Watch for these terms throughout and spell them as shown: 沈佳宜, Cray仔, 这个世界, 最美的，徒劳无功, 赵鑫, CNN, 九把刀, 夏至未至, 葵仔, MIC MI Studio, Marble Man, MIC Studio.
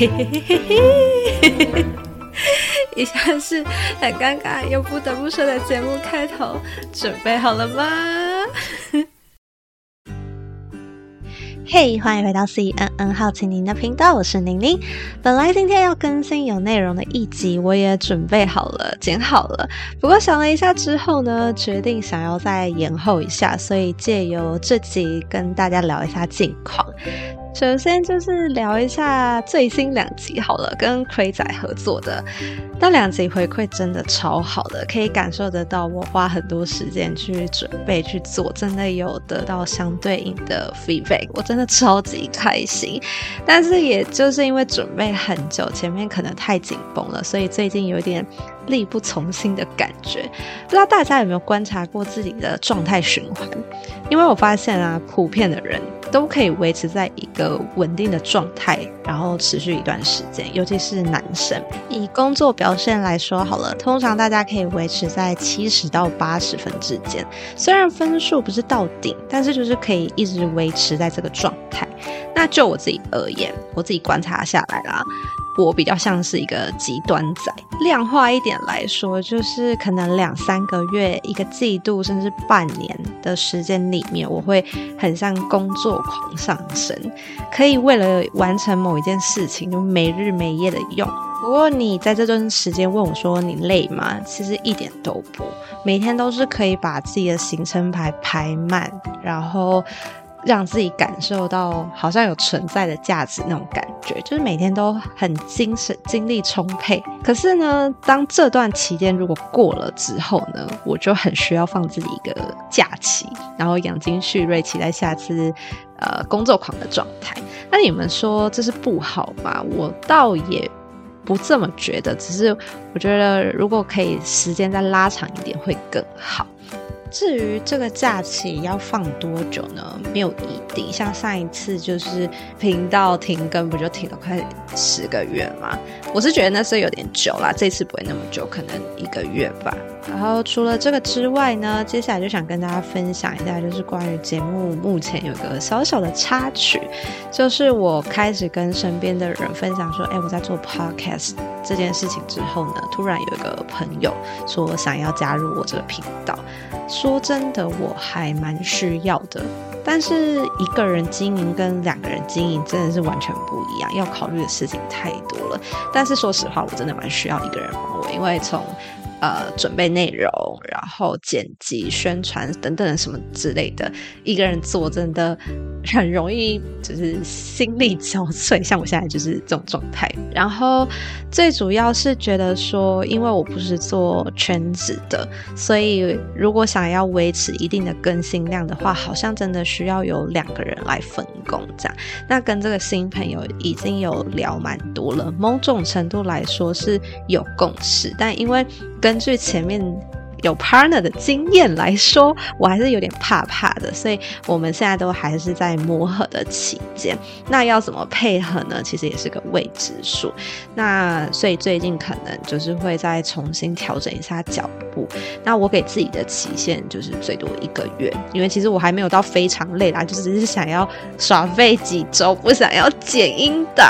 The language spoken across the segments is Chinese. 嘿嘿嘿嘿嘿嘿。以下是很尴尬又不得不说的节目开头，准备好了吗？嘿、hey, 欢迎回到 CNN 好奇您的频道，我是宁宁。本来今天要更新有内容的一集，我也准备好了，剪好了，不过想了一下之后呢，决定想要再延后一下，所以借由这集跟大家聊一下近况。首先就是聊一下最新两集好了，跟Cray仔合作的那两集回馈真的超好的，可以感受得到我花很多时间去准备去做，真的有得到相对应的 feedback， 我真的超级开心。但是也就是因为准备很久，前面可能太紧绷了，所以最近有点力不从心的感觉。不知道大家有没有观察过自己的状态循环，因为我发现啊，普遍的人都可以维持在一个稳定的状态，然后持续一段时间，尤其是男生。以工作表现来说好了，通常大家可以维持在70到80分之间，虽然分数不是到顶，但是就是可以一直维持在这个状态。那就我自己而言，我自己观察下来啦，我比较像是一个极端仔。量化一点来说，就是可能2-3个月、一个季度甚至半年的时间里面，我会很像工作狂上身，可以为了完成某一件事情就没日没夜的用。不过你在这段时间问我说你累吗，其实一点都不，每天都是可以把自己的行程牌排满，然后让自己感受到好像有存在的价值那种感觉，就是每天都很精神精力充沛。可是呢，当这段期间如果过了之后呢，我就很需要放自己一个假期，然后养精蓄锐，期待下次工作狂的状态。那你们说这是不好吗？我倒也不这么觉得，只是我觉得如果可以时间再拉长一点会更好。至于这个假期要放多久呢？没有一定，像上一次就是频道停更，不就停了快10个月吗？我是觉得那是有点久啦，这次不会那么久，可能1个月吧。然后除了这个之外呢，接下来就想跟大家分享一下，就是关于节目目前有个小小的插曲，就是我开始跟身边的人分享说，我在做 podcast 这件事情之后呢，突然有一个朋友说想要加入我这个频道。说真的，我还蛮需要的，但是一个人经营跟2个人经营真的是完全不一样，要考虑的事情太多了。但是说实话，我真的蛮需要一个人帮我，因为从准备内容，然后剪辑、宣传等等什么之类的，一个人做真的很容易就是心力交瘁，像我现在就是这种状态。然后最主要是觉得说，因为我不是做全职的，所以如果想要维持一定的更新量的话，好像真的需要有2个人来分工这样。那跟这个新朋友已经有聊蛮多了，某种程度来说是有共识，但因为根据前面有 partner 的经验来说，我还是有点怕的，所以我们现在都还是在磨合的期间。那要怎么配合呢？其实也是个未知数。那所以最近可能就是会再重新调整一下脚步。那我给自己的期限就是最多1个月，因为其实我还没有到非常累啦，就只是想要耍废几周，不想要剪音档。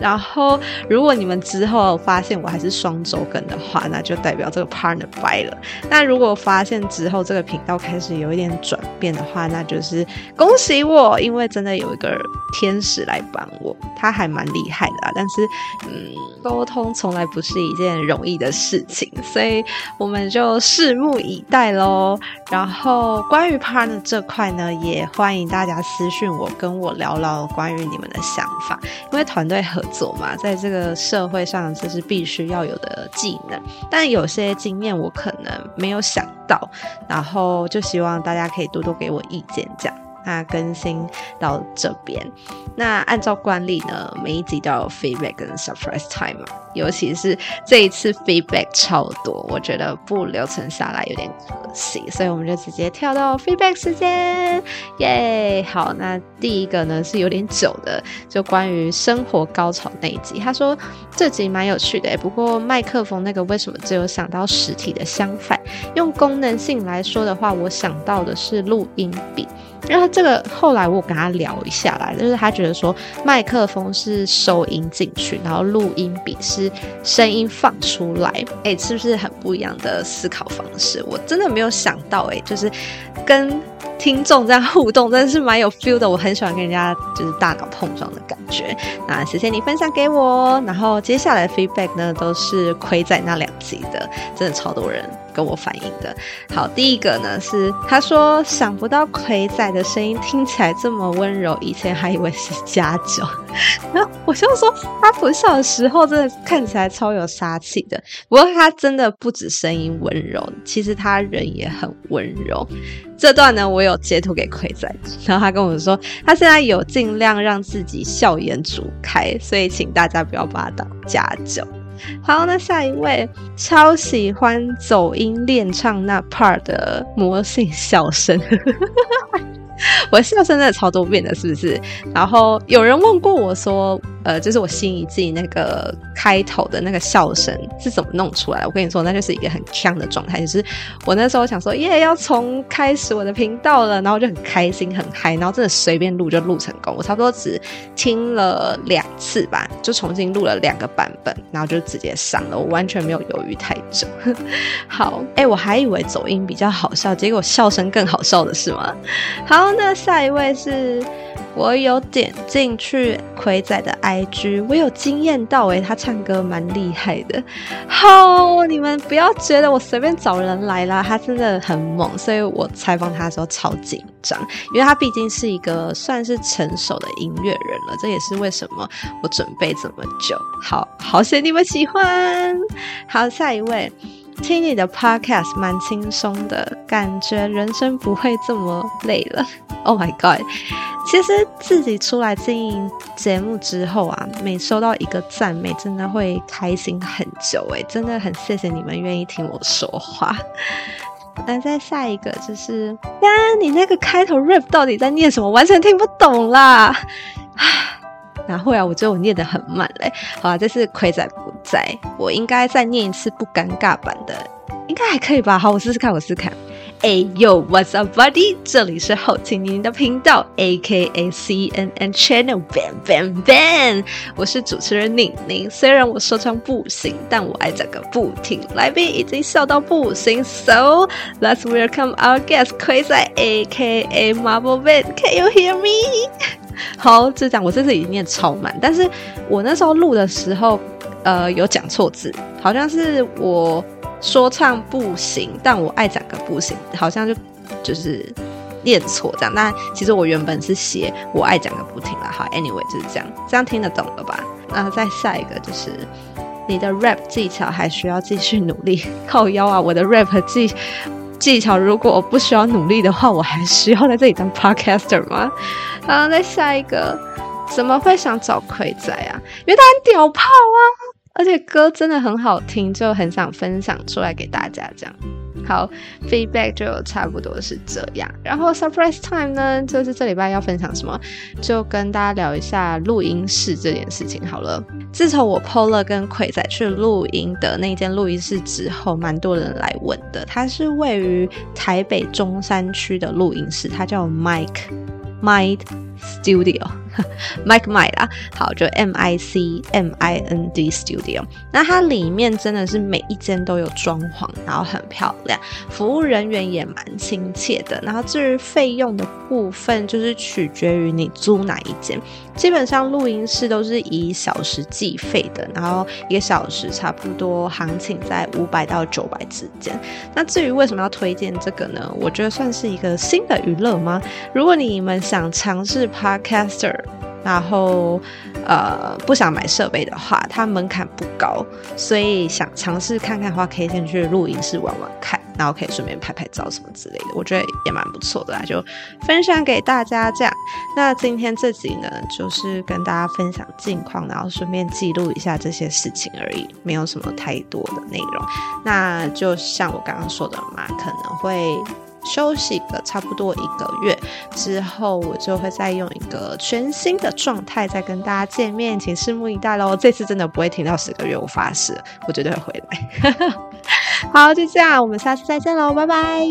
然后如果你们之后发现我还是双周更的话，那就代表这个 partner 掰了。那如果发现之后这个频道开始有一点转变的话，那就是恭喜我，因为真的有一个天使来帮我，他还蛮厉害的啦，但是沟通从来不是一件容易的事情，所以我们就拭目以待咯。然后关于 partner 这块呢，也欢迎大家私讯我，跟我聊聊关于你们的想法，因为团队合作嘛，在这个社会上这是必须要有的技能，但有些经验我可能没有想到，然后就希望大家可以多多给我意见这样。那更新到这边，那按照惯例呢，每一集都有 feedback 跟 surprise time 嘛，尤其是这一次 feedback 超多，我觉得不留存下来有点可惜，所以我们就直接跳到 feedback 时间，耶！好，那第一个呢是有点久的，就关于生活高潮那一集，他说这集蛮有趣的不过麦克风那个为什么只有想到实体的相反？用功能性来说的话，我想到的是录音笔。因为这个后来我跟他聊一下啦，就是他觉得说麦克风是收音进去，然后录音笔是声音放出来，欸，是不是很不一样的思考方式？我真的没有想到，欸，就是跟听众这样互动真的是蛮有 feel 的，我很喜欢跟人家就是大脑碰撞的感觉。那谢谢你分享给我，然后接下来的 feedback 呢都是亏在那两集的，真的超多人跟我反映的。好，第一个呢是他说想不到葵仔的声音听起来这么温柔，以前还以为是加酒。然后我就说他不笑的时候真的看起来超有杀气的，不过他真的不止声音温柔，其实他人也很温柔。这段呢我有截图给葵仔，然后他跟我说他现在有尽量让自己笑颜逐开，所以请大家不要把他当加酒。好，那下一位超喜欢走音练唱那 part 的魔性笑声。我笑声真的超多变的，是不是？然后有人问过我说就是我新一季那个开头的那个笑声是怎么弄出来的，我跟你说那就是一个很呛的状态，就是我那时候想说耶要从开始我的频道了，然后就很开心很嗨，然后真的随便录就录成功，我差不多只听了2次吧，就重新录了2个版本，然后就直接上了，我完全没有犹豫太久。好，欸，我还以为走音比较好笑，结果笑声更好笑的是吗？好，那下一位是我有点进去葵仔的 IG， 我有惊艳到欸，他唱歌蛮厉害的。好，你们不要觉得我随便找人来啦，他真的很猛，所以我采访他的时候超紧张，因为他毕竟是一个算是成熟的音乐人了，这也是为什么我准备这么久。好，好谢谢你们喜欢。好，下一位听你的 podcast 蛮轻松的，感觉人生不会这么累了。 Oh my god， 其实自己出来经营节目之后啊，每收到一个赞美真的会开心很久欸，真的很谢谢你们愿意听我说话。那再下一个就是呀，你那个开头 rap 到底在念什么，完全听不懂啦。哪会啊，我觉得我念得很慢嘞。好啊，这次葵仔不在，我应该再念一次不尴尬版的，应该还可以吧。好，我试试看，我试试看。哎呦 what's up buddy， 这里是好听你的频道 aka CNN channel bam bam bam， 我是主持人宁宁，虽然我说唱不行，但我爱讲个不停，来宾已经笑到不行， so let's welcome our guest 葵仔 aka Marble Man， can you hear me？好，就讲我这次已经念超慢，但是我那时候录的时候有讲错字，好像是我说唱不行但我爱讲个不行，好像就是念错这样，但其实我原本是写我爱讲个不停啦。好 anyway 就是这样听得懂了吧。那再下一个就是你的 rap 技巧还需要继续努力。靠腰啊，我的 rap 技巧如果我不需要努力的话，我还需要在这里当 podcaster 吗？好，再下一个怎么会想找葵仔啊，因为他很屌炮啊，而且歌真的很好听，就很想分享出来给大家这样。好， feedback 就差不多是这样，然后 surprise time 呢就是这礼拜要分享什么就跟大家聊一下录音室这件事情好了。自从我 PO 了跟葵仔去录音的那间录音室之后，蛮多人来问的，它是位于台北中山区的录音室，它叫 MIC Studio， MIC MI 啦，好，就 MIC MI Studio。 那它里面真的是每一间都有装潢，然后很漂亮，服务人员也蛮亲切的。然后至于费用的部分就是取决于你租哪一间，基本上录音室都是以小时计费的，然后1个小时差不多行情在500到900之间。那至于为什么要推荐这个呢，我觉得算是一个新的娱乐吗，如果你们想尝试podcaster 然后不想买设备的话，它门槛不高，所以想尝试看看的话可以先去录音室玩玩看，然后可以顺便拍拍照什么之类的，我觉得也蛮不错的啦，就分享给大家这样。那今天这集呢就是跟大家分享近况，然后顺便记录一下这些事情而已，没有什么太多的内容。那就像我刚刚说的嘛，可能会休息个差不多1个月之后，我就会再用一个全新的状态再跟大家见面，请拭目以待咯。这次真的不会停到10个月，我发誓，我绝对会回来。好，就这样，我们下次再见咯，拜拜。